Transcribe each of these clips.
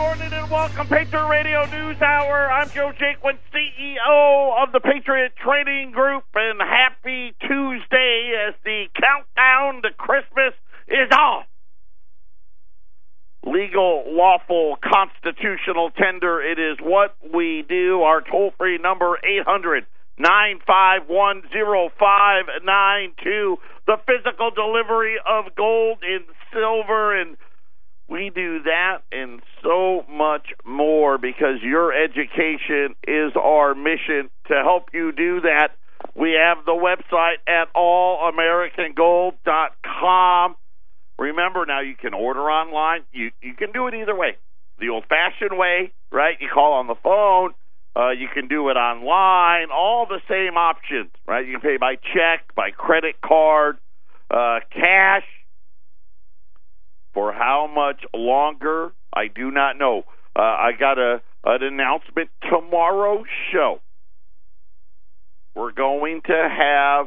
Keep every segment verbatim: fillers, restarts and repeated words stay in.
morning and welcome to Patriot Radio News Hour. I'm Joe Jaquin, C E O of the Patriot Trading Group, and happy Tuesday as the countdown to Christmas is on. Legal, lawful, constitutional tender, it is what we do. Our toll-free number, eight hundred, nine five one, oh five nine two. The physical delivery of gold and silver, and we do that and so much more because your education is our mission. To help you do that, we have the website at all american gold dot com. Remember, now you can order online. You you can do it either way. The old-fashioned way, right? You call on the phone. Uh, you can do it online. All the same options, right? You can pay by check, by credit card, uh, cash. For how much longer, I do not know. Uh, I got a an announcement tomorrow's show. We're going to have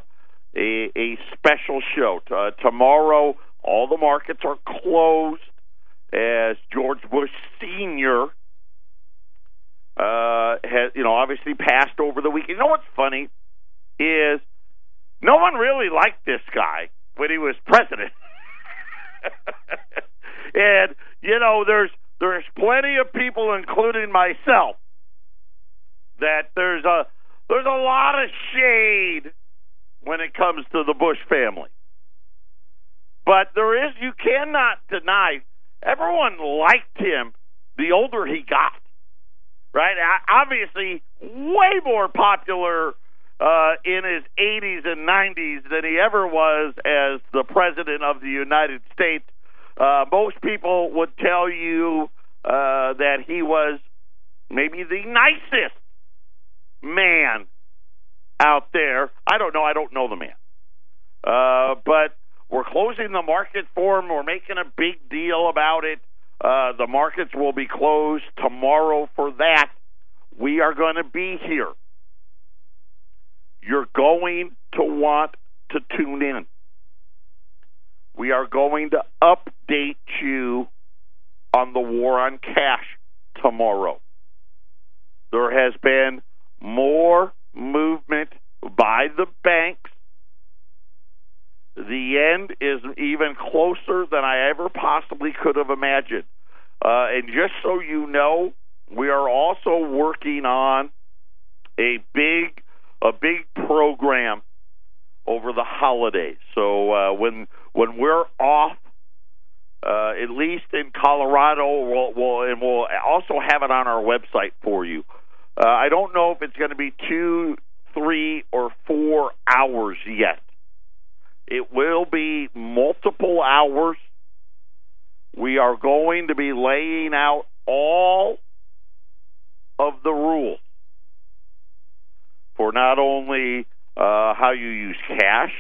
a, a special show. Uh, tomorrow, all the markets are closed as George Bush Senior Uh, has, you know, obviously passed over the weekend. You know what's funny is no one really liked this guy when he was president. And, you know, there's there's plenty of people, including myself, that there's a there's a lot of shade when it comes to the Bush family. But there is, you cannot deny, everyone liked him the older he got, right? Obviously, way more popular Uh, in his eighties and nineties than he ever was as the President of the United States. Uh, most people would tell you uh, that he was maybe the nicest man out there. I don't know. I don't know the man. Uh, but we're closing the market for him. We're making a big deal about it. Uh, the markets will be closed tomorrow for that. We are going to be here. You're going to want to tune in. We are going to update you on the war on cash tomorrow. There has been more movement by the banks. The end is even closer than I ever possibly could have imagined. Uh, and just so you know, we are also working on a big A big program over the holidays. So uh, when when we're off, uh, at least in Colorado, we'll, we'll and we'll also have it on our website for you. Uh, I don't know if it's going to be two, three, or four hours yet. It will be multiple hours. We are going to be laying out all of the rules for not only uh, how you use cash,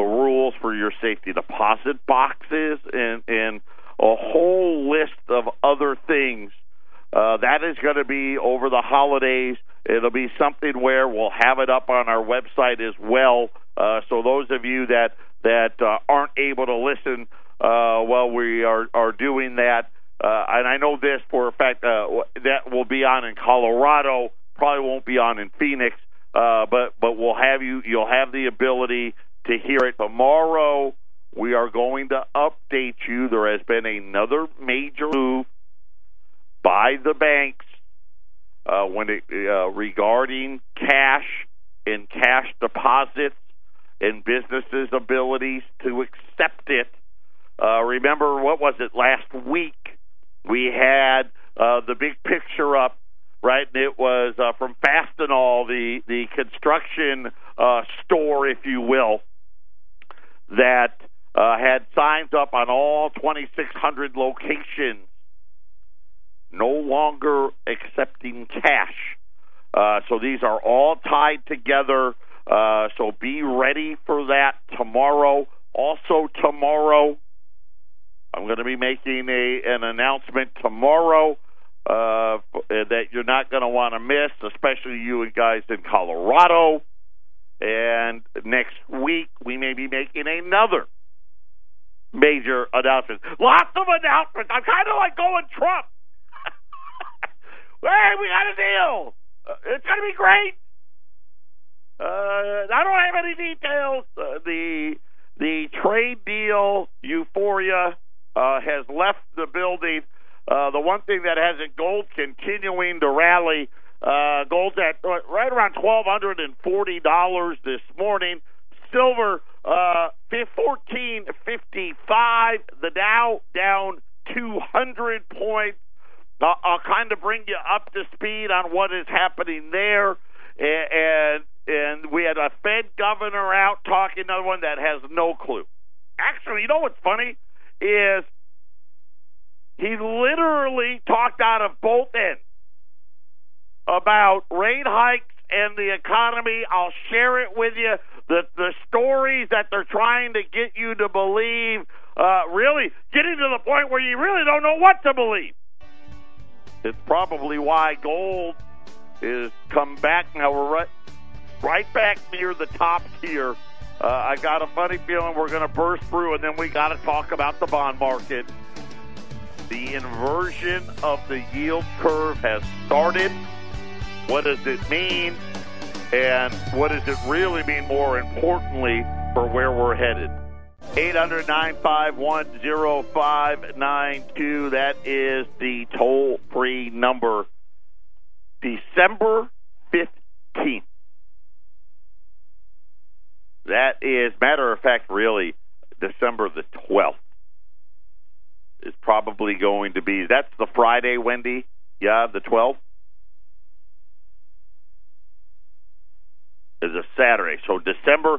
the rules for your safety deposit boxes, and, and a whole list of other things. Uh, that is going to be over the holidays. It'll be something where we'll have it up on our website as well. Uh, so those of you that, that uh, aren't able to listen uh, while we are, are doing that, uh, and I know this for a fact, uh, that will be on in Colorado. Probably won't be on in Phoenix, uh, but but we'll have you. You'll have the ability to hear it tomorrow. We are going to update you. There has been another major move by the banks uh, when it, uh, regarding cash and cash deposits and businesses' abilities to accept it. Uh, remember, what was it last week? We had uh, the big picture up. Right, and it was uh, from Fastenal, the the construction uh, store, if you will, that uh, had signs up on all twenty-six hundred locations, no longer accepting cash. Uh, so these are all tied together. Uh, so be ready for that tomorrow. Also tomorrow, I'm going to be making a an announcement tomorrow. Uh, that you're not going to want to miss, especially you guys in Colorado. And next week, we may be making another major announcements. Lots of announcements. I'm kind of like going Trump. Hey, we got a deal. It's going to be great. Uh, I don't have any details. Uh, the the trade deal euphoria uh, has left the building. Uh, the one thing that hasn't, gold continuing to rally. Uh, gold's at right around one thousand two hundred forty dollars this morning. Silver uh, fourteen fifty-five. The Dow down two hundred points. I'll, I'll kind of bring you up to speed on what is happening there. And, and we had a Fed governor out talking, another one that has no clue. Actually, you know what's funny is he literally talked out of both ends about rate hikes and the economy. I'll share it with you. The the stories that they're trying to get you to believe, uh, really getting to the point where you really don't know what to believe. It's probably why gold is come back now. We're right, right back near the top here. Uh, I got a funny feeling we're going to burst through, and then we got to talk about the bond market. The inversion of the yield curve has started. What does it mean? And what does it really mean, more importantly, for where we're headed? eight hundred, nine five one, oh five nine two. That is the toll-free number. December fifteenth. That is, matter of fact, really, December the twelfth is probably going to be, that's the Friday, Wendy. Yeah, the twelfth. Is a Saturday, so December,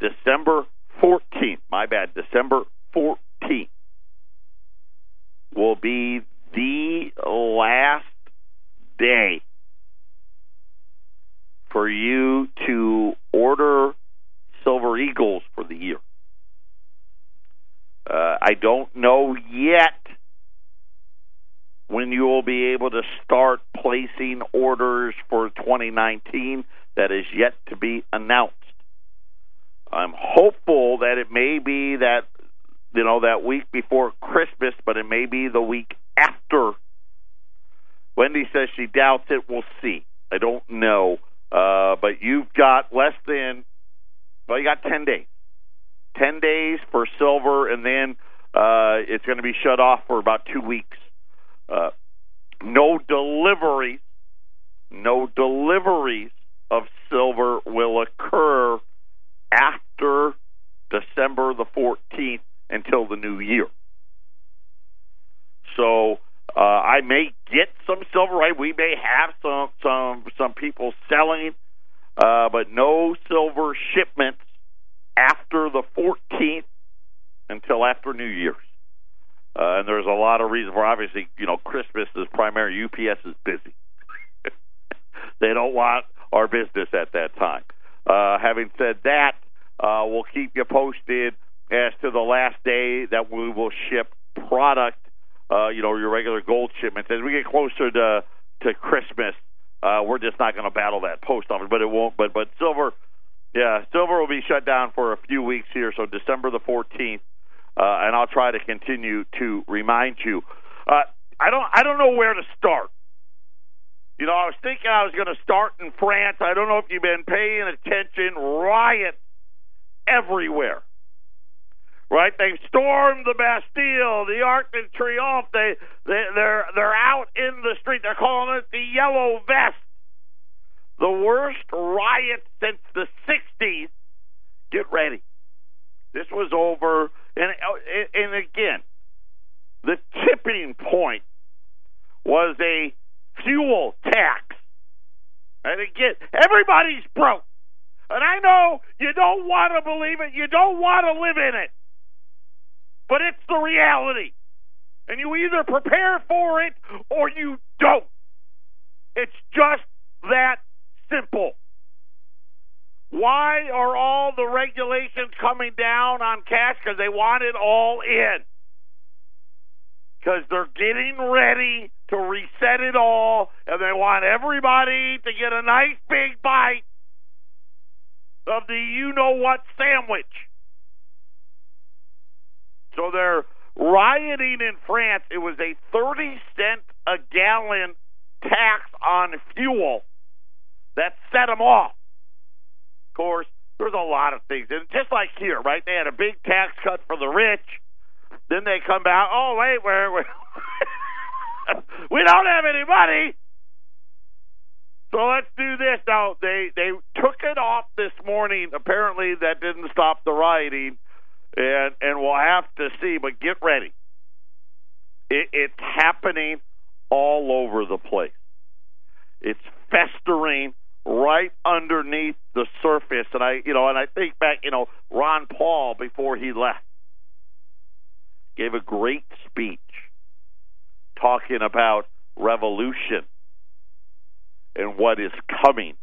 December fourteenth. My bad, December fourteenth will be the last day for you to order Silver Eagles for the year. Uh, I don't know yet when you will be able to start placing orders for twenty nineteen. That is yet to be announced. I'm hopeful that it may be that, you know, that week before Christmas, but it may be the week after. Wendy says she doubts it. We'll see. I don't know. Uh, but you've got less than, well, you got ten days. ten days for silver, and then uh, it's going to be shut off for about two weeks. Uh, no deliveries. No deliveries of silver will occur after December the fourteenth until the new year. So uh, I may get some silver, right? We may have some some some people selling, uh, but no silver shipments after the fourteenth until after New Year's. Uh, and there's a lot of reason for, obviously, you know, Christmas is primary. U P S is busy. They don't want our business at that time. Uh, having said that, uh, we'll keep you posted as to the last day that we will ship product, uh, you know, your regular gold shipments. As we get closer to to Christmas, uh, we're just not going to battle that post office, but it won't. But but silver, yeah, silver will be shut down for a few weeks here, so December the fourteenth, uh, and I'll try to continue to remind you. Uh, I don't I don't know where to start. You know, I was thinking I was going to start in France. I don't know if you've been paying attention. Riots everywhere, right? They've stormed the Bastille, the Arc de Triomphe. They, they, they're they're out in the street. They're calling it the Yellow Vest. The worst riot since the sixties. Get ready. This was over. And, and again, the tipping point was a fuel tax. And again, everybody's broke. And I know you don't want to believe it. You don't want to live in it. But it's the reality. And you either prepare for it or you don't. It's just that simple. Why are all the regulations coming down on cash? Because they want it all in. Because they're getting ready to reset it all, and they want everybody to get a nice big bite of the you-know-what sandwich. So they're rioting in France. It was a thirty cent a gallon tax on fuel that set them off. Of course, there's a lot of things. And just like here, right? They had a big tax cut for the rich. Then they come back, oh, wait, we're, we're we don't have any money. So let's do this. Now, they, they took it off this morning. Apparently, that didn't stop the rioting. And and we'll have to see, but get ready. It, it's happening all over the place. It's festering right underneath the surface. And I, you know, and I think back, you know, Ron Paul, before he left, gave a great speech talking about revolution and what is coming.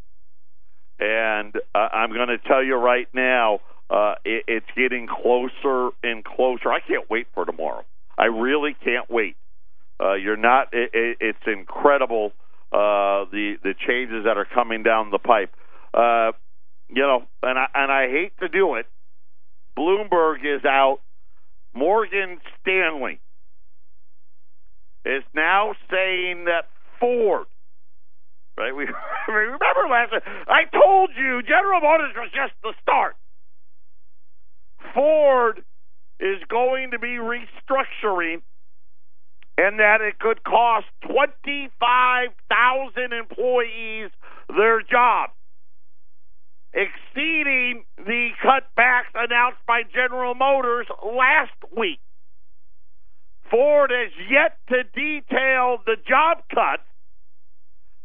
And uh, I'm going to tell you right now, Uh, it, it's getting closer and closer. I can't wait for tomorrow. I really can't wait. Uh, you're not. It, it, it's incredible uh, the the changes that are coming down the pipe. Uh, you know, and I and I hate to do it. Bloomberg is out. Morgan Stanley is now saying that Ford. Right? We remember last time I told you General Motors was just the start. Ford is going to be restructuring, and that it could cost twenty-five thousand employees their jobs, exceeding the cutbacks announced by General Motors last week. Ford has yet to detail the job cuts,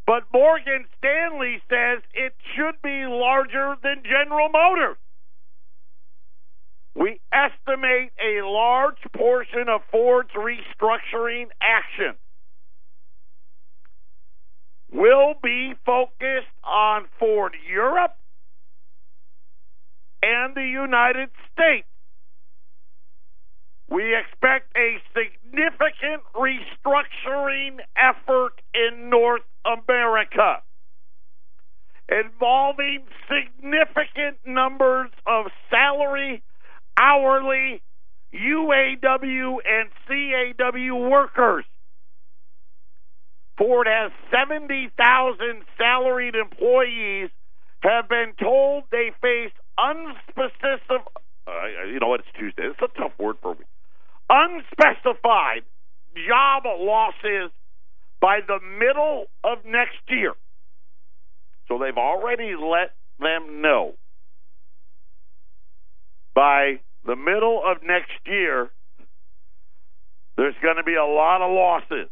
but Morgan Stanley says it should be larger than General Motors. We estimate a large portion of Ford's restructuring action will be focused on Ford Europe and the United States. We expect a significant restructuring effort in North America, involving significant numbers of salary, hourly, U A W, and C A W workers. Ford has seventy thousand salaried employees have been told they face unspecified, uh, you know what, it's Tuesday, it's a tough word for me, unspecified job losses by the middle of next year. So they've already let them know. By the middle of next year, there's going to be a lot of losses.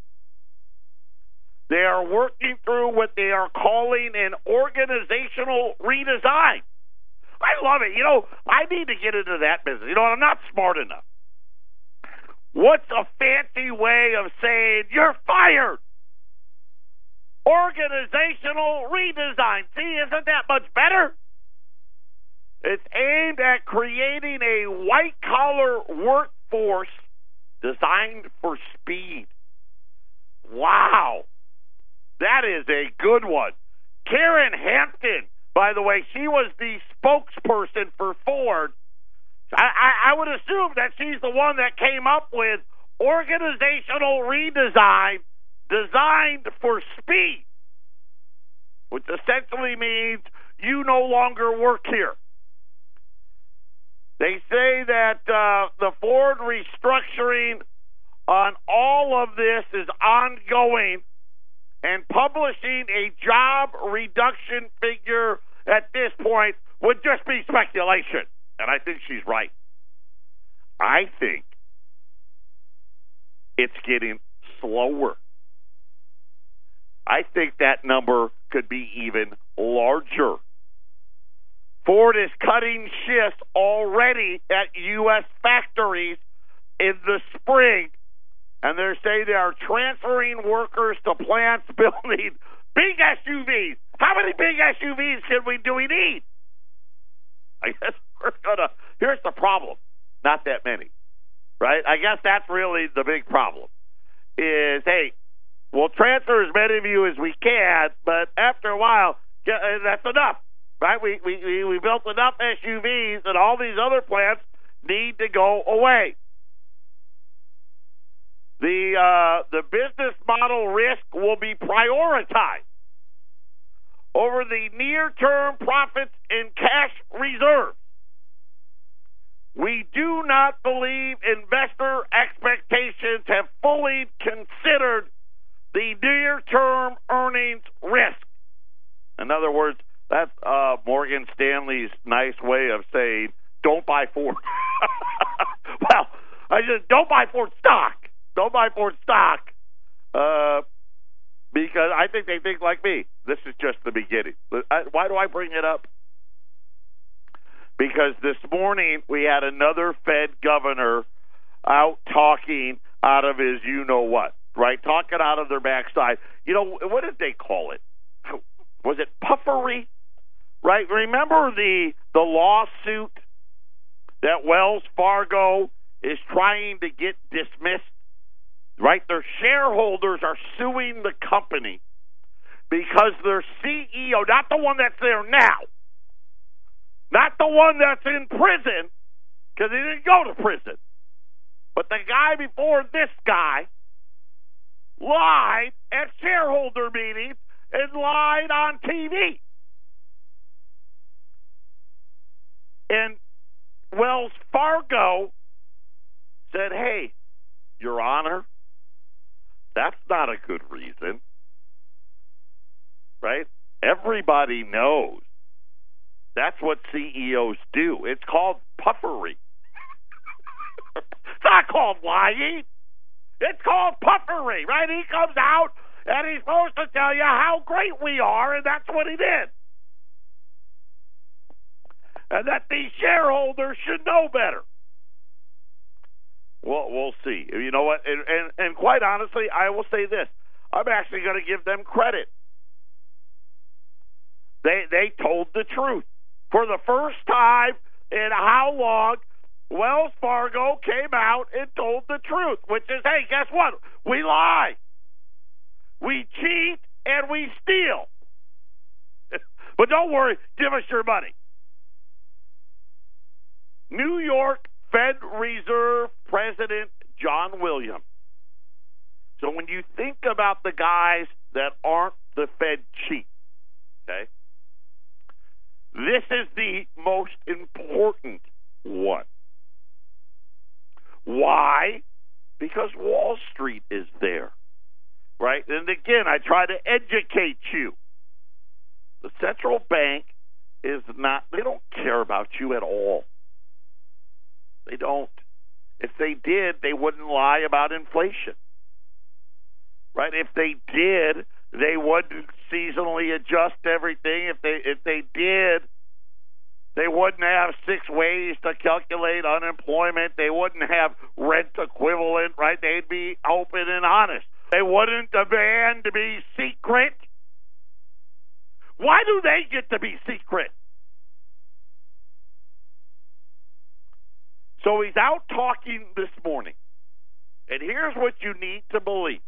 They are working through what they are calling an organizational redesign. I love it. You know, I need to get into that business. You know, I'm not smart enough. What's a fancy way of saying you're fired? Organizational redesign. See, isn't that much better? It's aimed at creating a white-collar workforce designed for speed. Wow. That is a good one. Karen Hampton, by the way, she was the spokesperson for Ford. I, I, I would assume that she's the one that came up with organizational redesign designed for speed, which essentially means you no longer work here. They say that uh, the Ford restructuring on all of this is ongoing, and publishing a job reduction figure at this point would just be speculation. And I think she's right. I think it's getting slower. I think that number could be even larger. Ford is cutting shifts already at U S factories in the spring, and they say they are transferring workers to plants building big S U Vs. How many big S U Vs should we do we need? I guess we're gonna. Here's the problem: not that many, right? I guess that's really the big problem. Is hey, we'll transfer as many of you as we can, but after a while, that's enough. Right, we, we we built enough S U Vs, and all these other plants need to go away. The uh, the business model risk will be prioritized over the near-term profits and cash reserves. We do not believe investor expectations have fully considered the near-term earnings risk. In other words, that's uh, Morgan Stanley's nice way of saying, don't buy Ford. Well, I just don't buy Ford stock. Don't buy Ford stock uh, because I think they think like me. This is just the beginning. I, why do I bring it up? Because this morning we had another Fed governor out talking out of his you-know-what, right? Talking out of their backside. You know, what did they call it? Was it puffery? Right? Remember the the lawsuit that Wells Fargo is trying to get dismissed? Right? Their shareholders are suing the company because their C E O, not the one that's there now, not the one that's in prison, because he didn't go to prison, but the guy before this guy lied at shareholder meetings and lied on T V. And Wells Fargo said, hey, Your Honor, that's not a good reason, right? Everybody knows that's what C E Os do. It's called puffery. It's not called lying. It's called puffery, right? He comes out and he's supposed to tell you how great we are, and that's what he did. And that these shareholders should know better. Well, we'll see. You know what? And, and, and quite honestly, I will say this. I'm actually going to give them credit. They they told the truth. For the first time in how long, Wells Fargo came out and told the truth, which is, hey, guess what? We lie. We cheat and we steal. But don't worry, give us your money. New York Fed Reserve President John Williams. So when you think about the guys that aren't the Fed chief, okay, this is the most important one. Why? Because Wall Street is there, right? And again, I try to educate you. The central bank is not, they don't care about you at all. They don't. If they did, they wouldn't lie about inflation. Right? If they did, they wouldn't seasonally adjust everything. If they if they did, they wouldn't have six ways to calculate unemployment. They wouldn't have rent equivalent, right? They'd be open and honest. They wouldn't demand to be secret. Why do they get to be secret? So he's out talking this morning. And here's what you need to believe.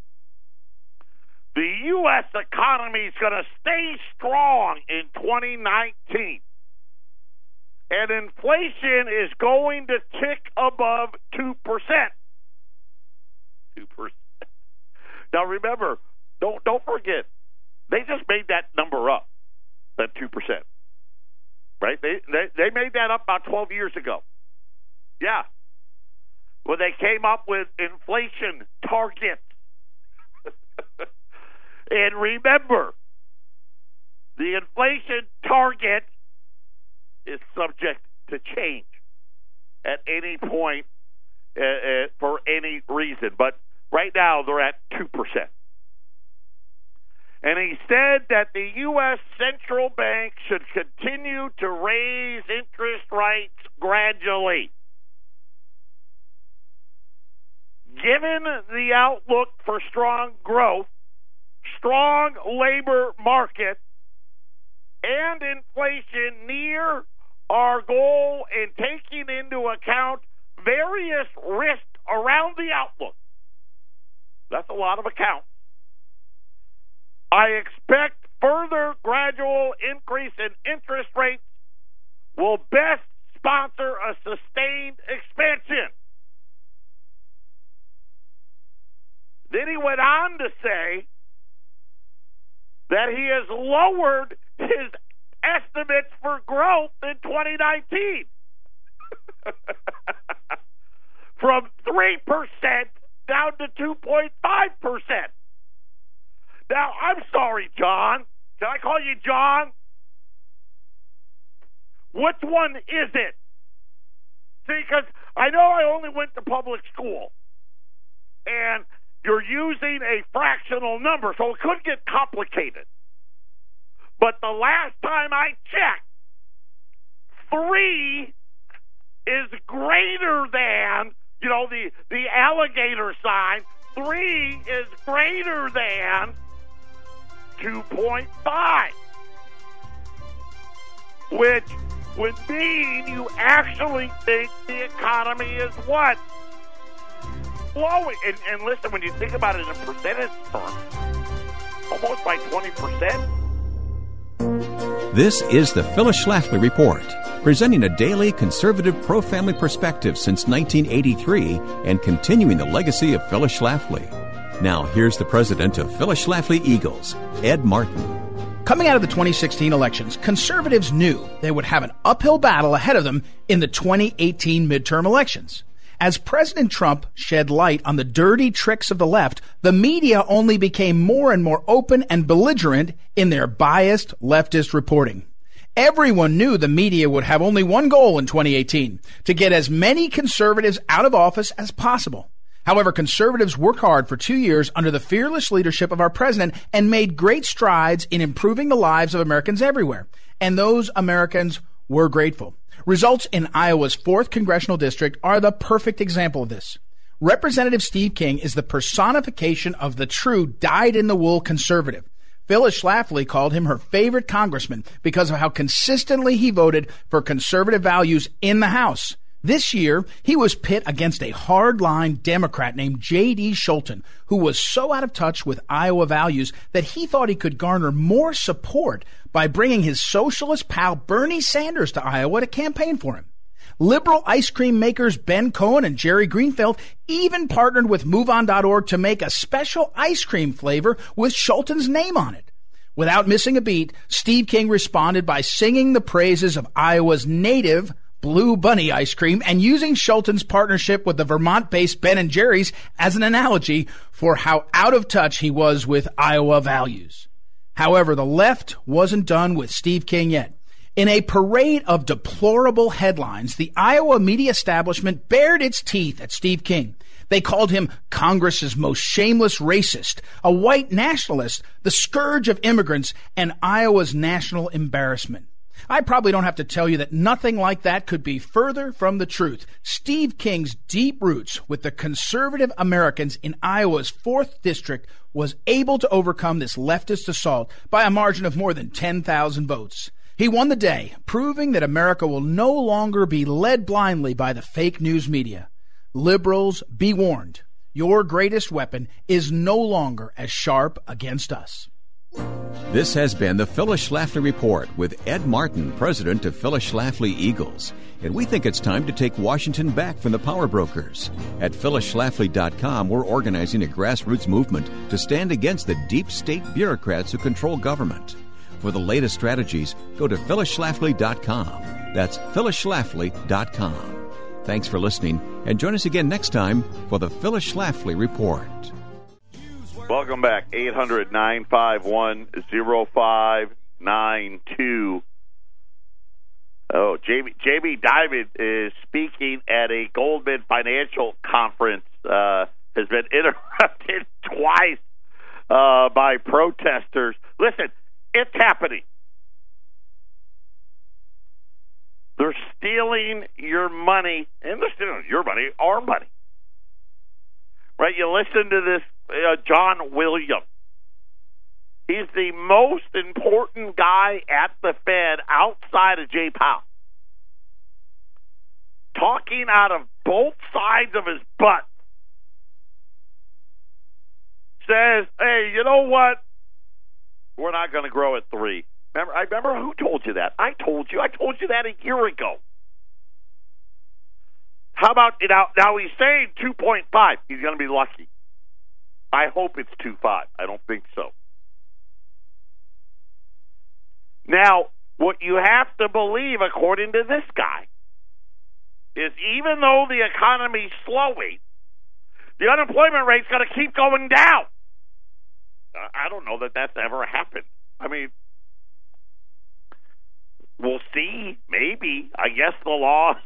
The U S economy is going to stay strong in twenty nineteen. And inflation is going to tick above two percent. two percent. Now remember, don't, don't forget, they just made that number up, that two percent. Right? They, they, they made that up about twelve years ago. Yeah, well, they came up with inflation targets. And remember, the inflation target is subject to change at any point uh, uh, for any reason. But right now, they're at two percent. And he said that the U S central bank should continue to raise interest rates gradually. Given the outlook for strong growth, strong labor market, and inflation near our goal and taking into account various risks around the outlook. That's a lot of accounts. I expect further gradual increase in interest rates will best sponsor a sustained expansion. Then he went on to say that he has lowered his estimates for growth in twenty nineteen from three percent down to two point five percent. Now, I'm sorry, John. Can I call you John? Which one is it? See, because I know I only went to public school, and you're using a fractional number, so it could get complicated. But the last time I checked, three is greater than, you know, the, the alligator sign. Three is greater than two point five, which would mean you actually think the economy is what? Blowing. And, and listen, when you think about it in percentage terms, almost by twenty percent. This is the Phyllis Schlafly Report, presenting a daily conservative pro-family perspective since nineteen eighty-three and continuing the legacy of Phyllis Schlafly. Now, here's the president of Phyllis Schlafly Eagles, Ed Martin. Coming out of the twenty sixteen elections, conservatives knew they would have an uphill battle ahead of them in the twenty eighteen midterm elections. As President Trump shed light on the dirty tricks of the left, the media only became more and more open and belligerent in their biased leftist reporting. Everyone knew the media would have only one goal in twenty eighteen, to get as many conservatives out of office as possible. However, conservatives worked hard for two years under the fearless leadership of our president and made great strides in improving the lives of Americans everywhere. And those Americans were grateful. Results in Iowa's fourth congressional district are the perfect example of this. Representative Steve King is the personification of the true dyed-in-the-wool conservative. Phyllis Schlafly called him her favorite congressman because of how consistently he voted for conservative values in the House. This year, he was pit against a hardline Democrat named J D. Scholten, who was so out of touch with Iowa values that he thought he could garner more support by bringing his socialist pal Bernie Sanders to Iowa to campaign for him. Liberal ice cream makers Ben Cohen and Jerry Greenfield even partnered with move on dot org to make a special ice cream flavor with Scholten's name on it. Without missing a beat, Steve King responded by singing the praises of Iowa's native Blue Bunny ice cream and using Scholten's partnership with the Vermont-based Ben and Jerry's as an analogy for how out of touch he was with Iowa values. However, the left wasn't done with Steve King yet. In a parade of deplorable headlines, the Iowa media establishment bared its teeth at Steve King. They called him Congress's most shameless racist, a white nationalist, the scourge of immigrants, and Iowa's national embarrassment. I probably don't have to tell you that nothing like that could be further from the truth. Steve King's deep roots with the conservative Americans in Iowa's fourth district was able to overcome this leftist assault by a margin of more than ten thousand votes. He won the day, proving that America will no longer be led blindly by the fake news media. Liberals, be warned. Your greatest weapon is no longer as sharp against us. This has been the Phyllis Schlafly Report with Ed Martin, president of Phyllis Schlafly Eagles. And we think it's time to take Washington back from the power brokers. At Phyllis Schlafly dot com, we're organizing a grassroots movement to stand against the deep state bureaucrats who control government. For the latest strategies, go to Phyllis Schlafly dot com. That's Phyllis Schlafly dot com. Thanks for listening, and join us again next time for the Phyllis Schlafly Report. Welcome back. eight hundred, nine five one, oh five nine two. Oh, Jamie, Jamie Dimon is speaking at a Goldman Financial Conference, uh, has been interrupted twice uh, by protesters. Listen, it's happening. They're stealing your money, and they're stealing your money, our money. Right? You listen to this. Uh, John Williams. He's the most important guy at the Fed outside of Jay Powell. Talking out of both sides of his butt. Says, hey, you know what? We're not going to grow at three. Remember, I remember who told you that. I told you. I told you that a year ago. How about, you know, now he's saying two point five. He's going to be lucky. I hope it's two five. I don't think so. Now, what you have to believe, according to this guy, is even though the economy's slowing, the unemployment rate's going to keep going down. I don't know that that's ever happened. I mean, we'll see. Maybe. I guess the laws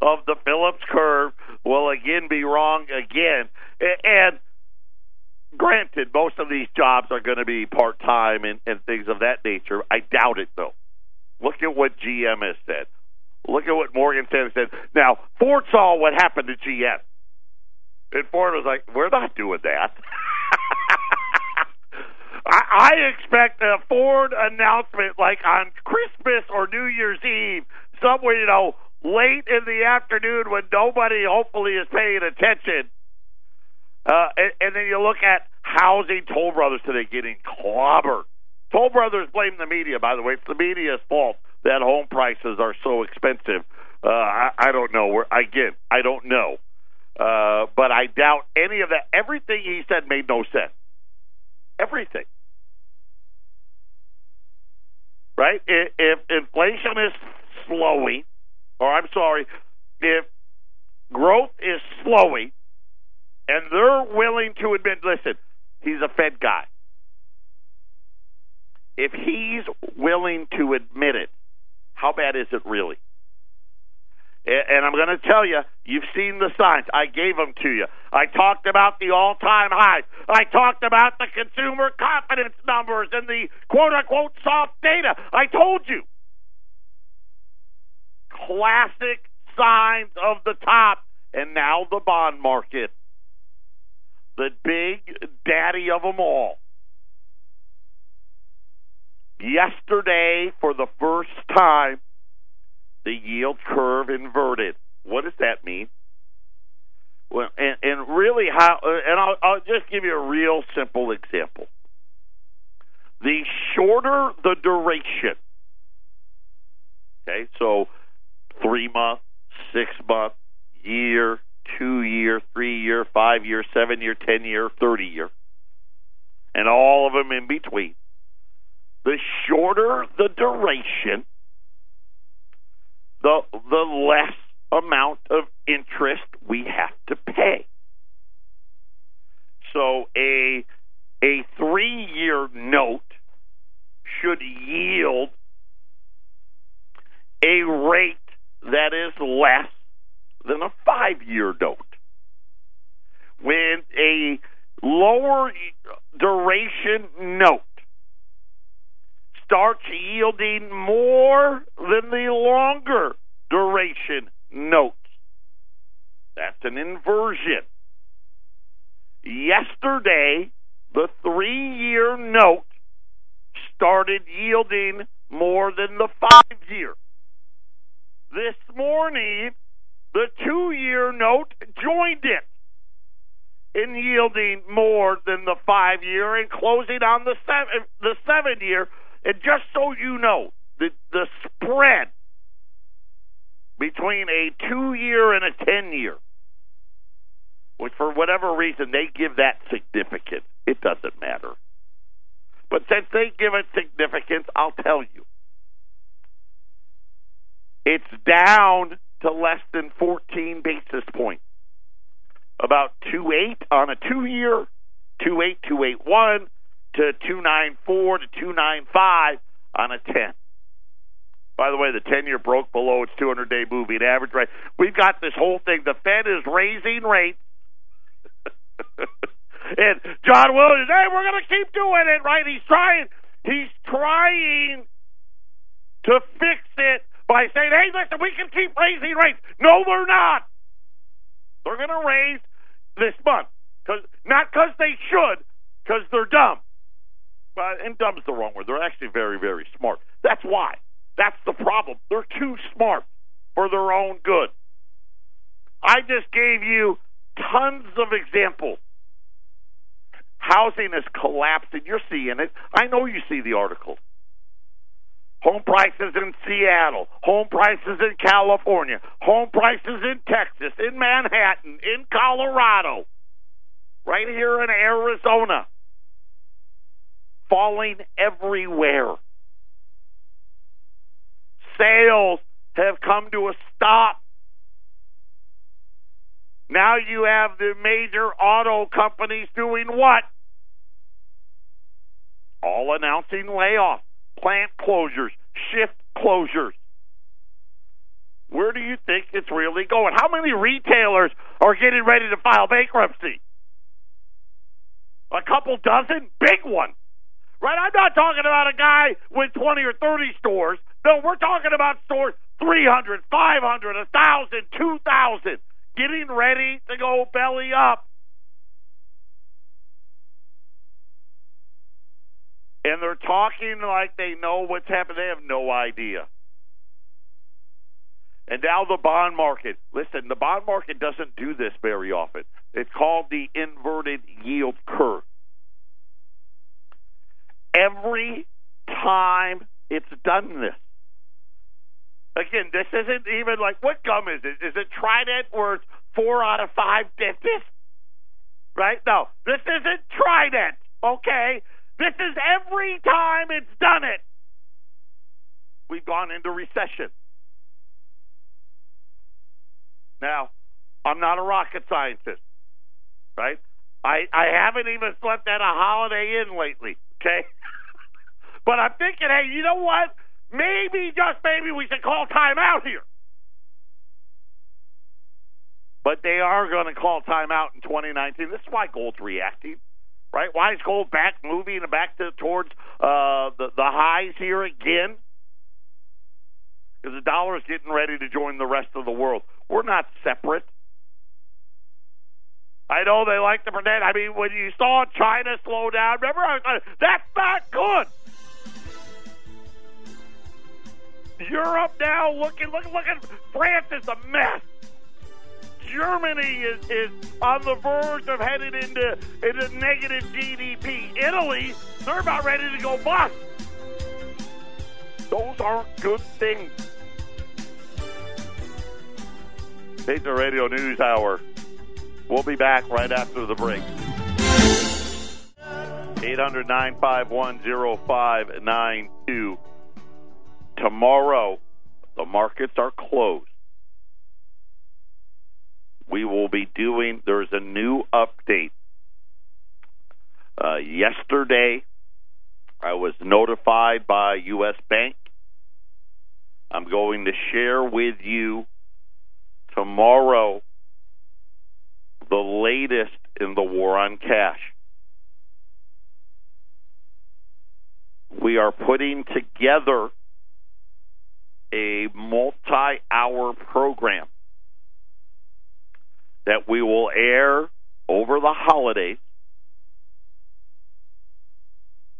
of the Phillips curve will again be wrong again. And granted, most of these jobs are going to be part-time and, and things of that nature. I doubt it, though. Look at what G M has said. Look at what Morgan Stanley said. Now, Ford saw what happened to G M. And Ford was like, we're not doing that. I, I expect a Ford announcement like on Christmas or New Year's Eve, somewhere, you know, late in the afternoon when nobody hopefully is paying attention. Uh, and, and then you look at housing. Toll Brothers today getting clobbered. Toll Brothers blame the media, by the way. It's the media's fault that home prices are so expensive. Uh, I, I don't know. We're, again, I don't know. Uh, but I doubt any of that. Everything he said made no sense. Everything. Right? If, if inflation is slowing, or I'm sorry, if growth is slowing, and they're willing to admit, listen, he's a Fed guy. If he's willing to admit it, how bad is it really? And I'm going to tell you, you've seen the signs. I gave them to you. I talked about the all-time high. I talked about the consumer confidence numbers and the quote-unquote soft data. I told you. Classic signs of the top, and now the bond market. The big daddy of them all. Yesterday, for the first time, the yield curve inverted. What does that mean? Well, and, and really how, and I'll, I'll just give you a real simple example. The shorter the duration, okay, so three month, six month, year, two year, three year, five year, seven year, ten year, thirty year, and all of them in between. The shorter the duration, the the less amount of interest we have to pay. So a a three year note should yield a rate that is less than a five-year note. When a lower duration note starts yielding more than the longer duration notes, that's an inversion. Yesterday, the three-year note started yielding more than the five-year. This morning, the two-year note joined it in yielding more than the five-year and closing on the seven, the seven-year. And just so you know, the, the spread between a two-year and a ten-year, which for whatever reason they give that significance, it doesn't matter. But since they give it significance, I'll tell you, it's down to less than fourteen basis points. About two point eight on a two-year, two point eight, two point eight one to two point nine four to two point nine five on a ten. By the way, the ten-year broke below its two hundred day moving average rate. We've got this whole thing. The Fed is raising rates. And John Williams, hey, we're going to keep doing it, right? He's trying. He's trying to fix it by saying, hey, listen, we can keep raising rates. No, they're not. They're going to raise this month. Cause, not because they should, because they're dumb. But, and dumb's the wrong word. They're actually very, very smart. That's why. That's the problem. They're too smart for their own good. I just gave you tons of examples. Housing is collapsing. You're seeing it. I know you see the articles. Home prices in Seattle, home prices in California, home prices in Texas, in Manhattan, in Colorado. right here in Arizona, falling everywhere. Sales have come to a stop. Now you have the major auto companies doing what? All announcing layoffs, plant closures, shift closures. Where do you think it's really going? How many retailers are getting ready to file bankruptcy? A couple dozen? Big ones. Right? I'm not talking about a guy with twenty or thirty stores. No, we're talking about stores three hundred, five hundred, one thousand, two thousand, getting ready to go belly up. And they're talking like they know what's happening. They have no idea. And now the bond market. Listen, the bond market doesn't do this very often. It's called the inverted yield curve. Every time it's done this. Again, this isn't even like, what gum is it? Is it Trident where it's four out of five dentists? Right? No, this isn't Trident, okay? This is every time it's done it. We've gone into recession. Now, I'm not a rocket scientist, right? I, I haven't even slept at a Holiday Inn lately, okay? But I'm thinking, hey, you know what? Maybe, just maybe, we should call time out here. But they are going to call time out in twenty nineteen. This is why gold's reacting, right? Why is gold back moving back to, towards uh, the, the highs here again? Because the dollar is getting ready to join the rest of the world. We're not separate. I know they like to pretend. I mean, when you saw China slow down, remember, I was, that's not good. Europe now looking, look, look at France is a mess. Germany is, is on the verge of heading into, into negative G D P. Italy, they're about ready to go bust. Those aren't good things. Patriot Radio News Hour. We'll be back right after the break. eight hundred, nine five one, oh five nine two. Tomorrow, the markets are closed. We will be doing, there's a new update. Uh, yesterday, I was notified by U S. Bank. I'm going to share with you tomorrow the latest in the war on cash. We are putting together a multi-hour program that we will air over the holidays,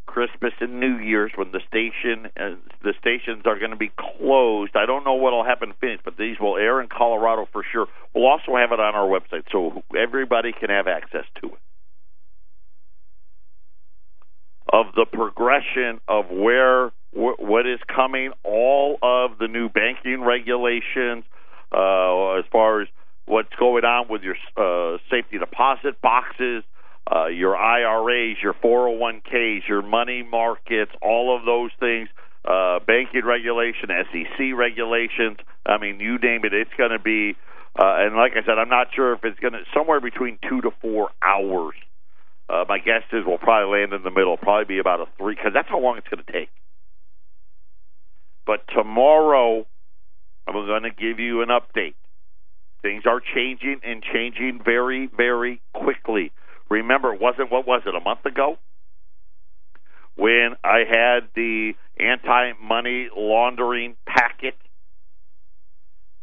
Christmas and New Year's, when the station uh, the stations are going to be closed. I don't know what will happen in Phoenix, but these will air in Colorado for sure. We'll also have it on our website, so everybody can have access to it. Of the progression of where what is coming, all of the new banking regulations, uh, as far as what's going on with your uh, safety deposit boxes, uh, your I R As, your four oh one Ks, your money markets, all of those things, uh, banking regulation, S E C regulations. I mean, you name it, it's going to be, uh, and like I said, I'm not sure if it's going to, somewhere between two to four hours. Uh, my guess is we'll probably land in the middle, probably be about a three, because that's how long it's going to take. But tomorrow, I'm going to give you an update. Things are changing and changing very, very quickly. Remember, it wasn't, what was it, a month ago? When I had the anti-money laundering packet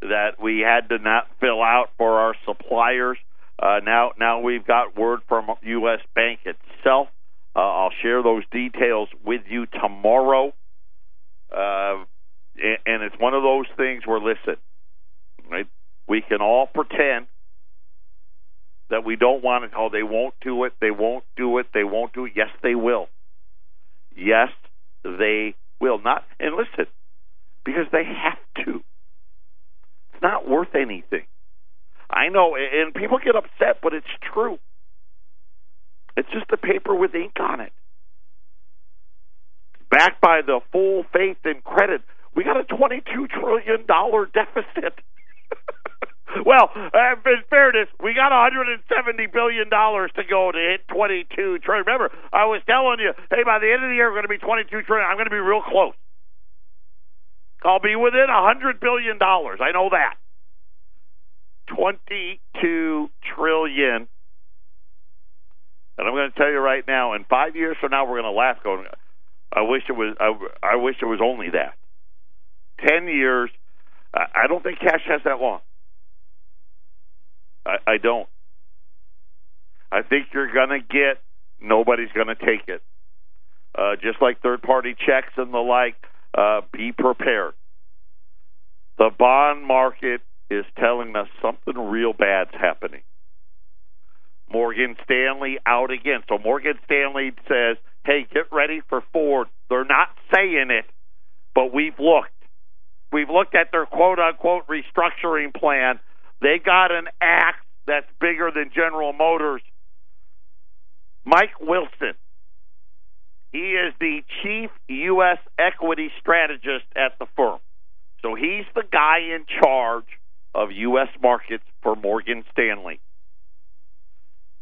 that we had to not fill out for our suppliers. Uh, now, now we've got word from U S. Bank itself. Uh, I'll share those details with you tomorrow. Uh, and it's one of those things where, listen, right? We can all pretend that we don't want it. Oh, they won't do it. They won't do it. They won't do it. Yes, they will. Yes, they will. Not. And listen, because they have to. It's not worth anything. I know, and people get upset, but it's true. It's just a paper with ink on it. Backed by the full faith and credit, we got a twenty-two trillion dollars deficit. Well, in fairness, we got one hundred seventy billion dollars to go to hit twenty-two trillion dollars. Remember, I was telling you, hey, by the end of the year, we're going to be twenty-two trillion dollars. I'm going to be real close. I'll be within one hundred billion dollars. I know that. twenty-two trillion dollars. And I'm going to tell you right now, in five years from now, we're going to laugh going, I wish it was, I, I wish it was only that. Ten years, I don't think cash has that long. I, I don't. I think you're going to get, nobody's going to take it. Uh, just like third-party checks and the like, uh, be prepared. The bond market is telling us something real bad's happening. Morgan Stanley out again. So Morgan Stanley says, hey, get ready for Ford. They're not saying it, but we've looked. We've looked at their quote-unquote restructuring plan. They got an axe that's bigger than General Motors. Mike Wilson, he is the chief U S equity strategist at the firm. So he's the guy in charge of U S markets for Morgan Stanley.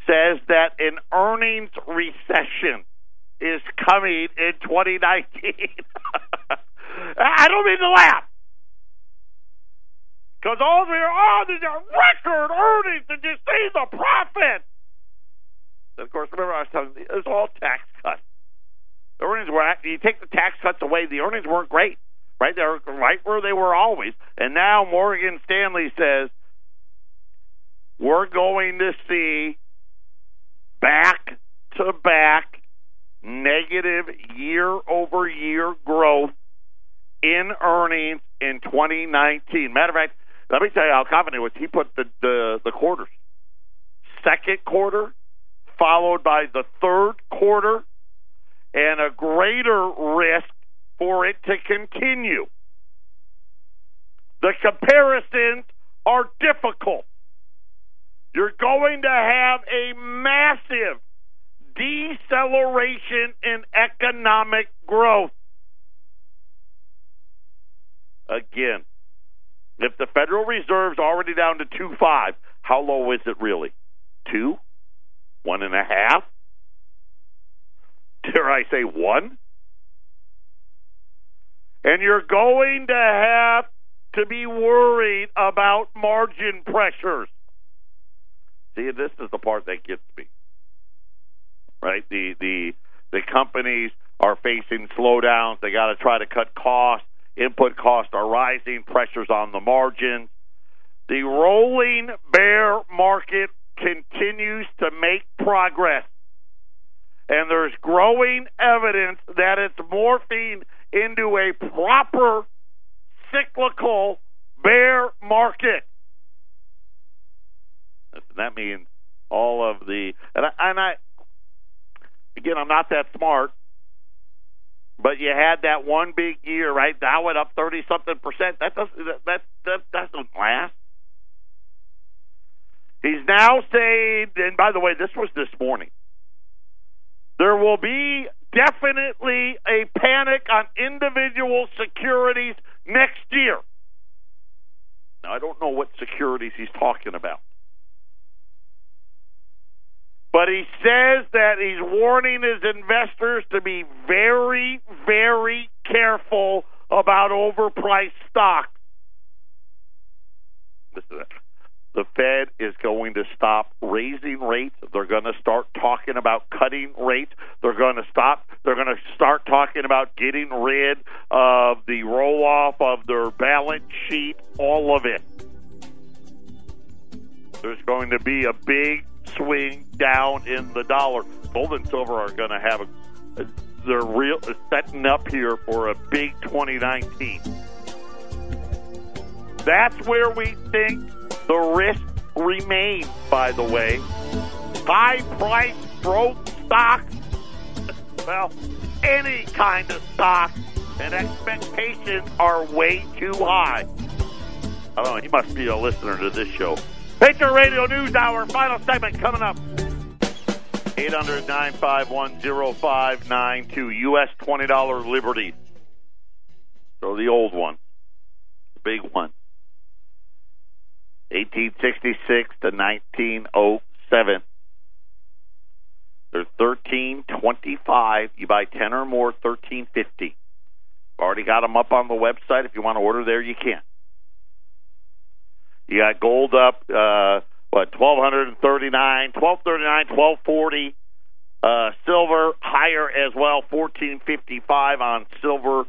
Says that an earnings recession is coming in twenty nineteen. I don't mean to laugh. Because all of you are, oh, these are record earnings. Did you see the profit? And of course, remember I was telling you, it was all tax cuts. The earnings were, you take the tax cuts away, the earnings weren't great, right? They were right where they were always. And now Morgan Stanley says, we're going to see back-to-back negative year-over-year growth in earnings in twenty nineteen. Matter of fact, let me tell you how confident he was. He put the, the, the quarters. Second quarter, followed by the third quarter, and a greater risk for it to continue. The comparisons are difficult. You're going to have a massive deceleration in economic growth. Again, if the Federal Reserve's already down to two point five, how low is it really? Two? One and a half? Dare I say one? And you're going to have to be worried about margin pressures. See, this is the part that gets me. Right? The the the companies are facing slowdowns. They got to try to cut costs. Input costs are rising, pressures on the margin. The rolling bear market continues to make progress. And there's growing evidence that it's morphing into a proper cyclical bear market. That means all of the... And I, and I again, I'm not that smart. But you had that one big year, right? Dow went up thirty-something percent. That doesn't, that, that, that doesn't last. He's now saying, and by the way, this was this morning, there will be definitely a panic on individual securities next year. Now, I don't know what securities he's talking about. But he says that he's warning his investors to be very, very careful about overpriced stocks. The Fed is going to stop raising rates. They're going to start talking about cutting rates. They're going to stop. They're going to start talking about getting rid of the roll-off of their balance sheet, all of it. There's going to be a big swing down in the dollar. Gold and silver are going to have a, they're real setting up here for a big twenty nineteen. That's where we think the risk remains, by the way. High price growth stocks, well, any kind of stock, and expectations are way too high. I don't know, you must be a listener to this show. Patriot Radio News Hour, final segment coming up. eight hundred, nine five one, oh five nine two. U S twenty dollar Liberty. So the old one. The big one. eighteen sixty-six to nineteen oh seven. They're thirteen twenty-five. You buy ten or more, thirteen fifty. Already got them up on the website. If you want to order there, you can. You got gold up, uh, what, twelve thirty-nine, twelve thirty-nine, twelve forty. Uh, silver higher as well, fourteen fifty-five on silver.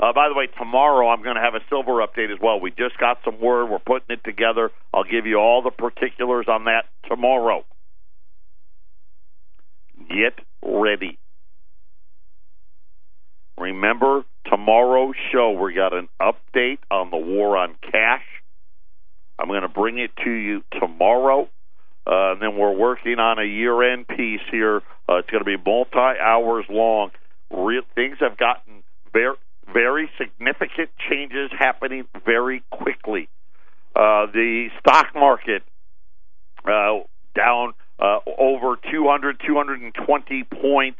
Uh, by the way, tomorrow I'm going to have a silver update as well. We just got some word. We're putting it together. I'll give you all the particulars on that tomorrow. Get ready. Remember tomorrow's show, we got an update on the war on cash. I'm going to bring it to you tomorrow. Uh, and then we're working on a year-end piece here. Uh, it's going to be multi-hours long. Real, things have gotten very, very significant changes happening very quickly. Uh, the stock market uh, down uh, over two hundred, two hundred twenty points.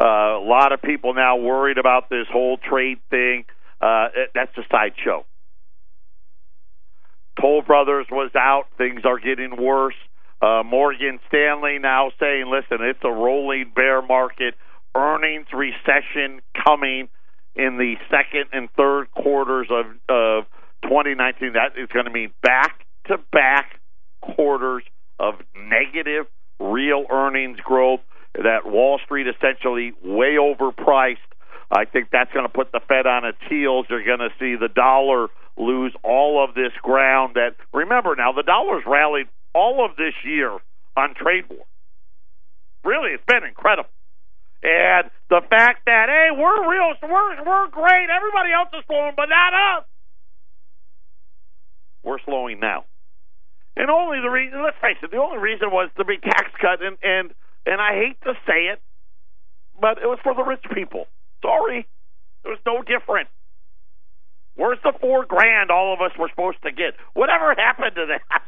Uh, a lot of people now worried about this whole trade thing. Uh, that's a sideshow. Toll Brothers was out. Things are getting worse. Uh, Morgan Stanley now saying, listen, it's a rolling bear market. Earnings recession coming in the second and third quarters of, of twenty nineteen. That is going to mean back-to-back quarters of negative real earnings growth. That Wall Street essentially way overpriced. I think that's going to put the Fed on its heels. You're going to see the dollar lose all of this ground. That, remember now, the dollar's rallied all of this year on trade war. Really, it's been incredible. And the fact that, hey, we're real, we're, we're great, everybody else is slowing, but not us. We're slowing now. And only the reason, let's face it, the only reason was the big tax cut, and, and, and I hate to say it, but it was for the rich people. Sorry. It was no different. Where's the four grand all of us were supposed to get? Whatever happened to that?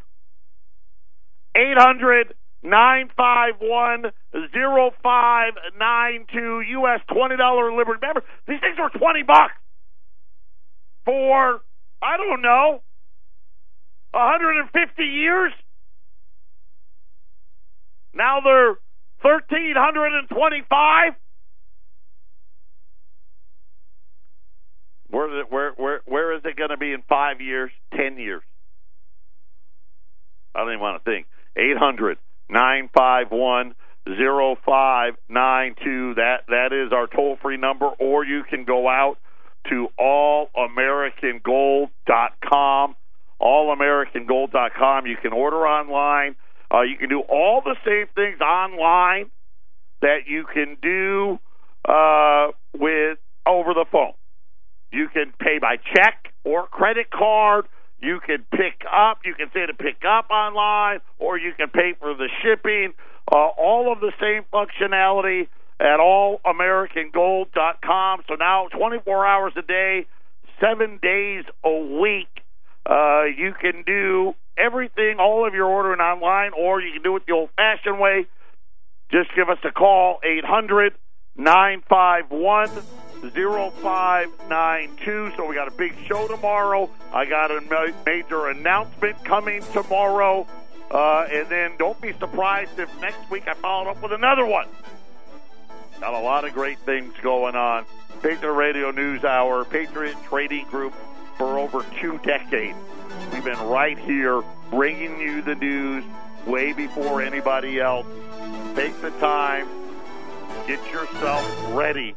eight hundred, nine five one, oh five nine two, U S twenty dollar Liberty. Remember, these things were twenty bucks for, I don't know, one hundred fifty years. Now they're one thousand three hundred twenty-five. Where, where, where, where is it going to be in five years, ten years? I don't even want to think. eight hundred, nine five one, oh five nine two. That, that is our toll-free number. Or you can go out to all american gold dot com. all american gold dot com. You can order online. Uh, you can do all the same things online that you can do uh, with over the phone. You can pay by check or credit card. You can pick up. You can say to pick up online, or you can pay for the shipping. Uh, all of the same functionality at all american gold dot com. So now twenty-four hours a day, seven days a week, uh, you can do everything, all of your ordering online, or you can do it the old-fashioned way. Just give us a call, eight hundred, nine five one, oh five nine two. So we got a big show tomorrow. I got a ma- major announcement coming tomorrow. Uh, and then don't be surprised if next week I follow up with another one. Got a lot of great things going on. Patriot Radio News Hour, Patriot Trading Group, for over two decades. We've been right here bringing you the news way before anybody else. Take the time. Get yourself ready.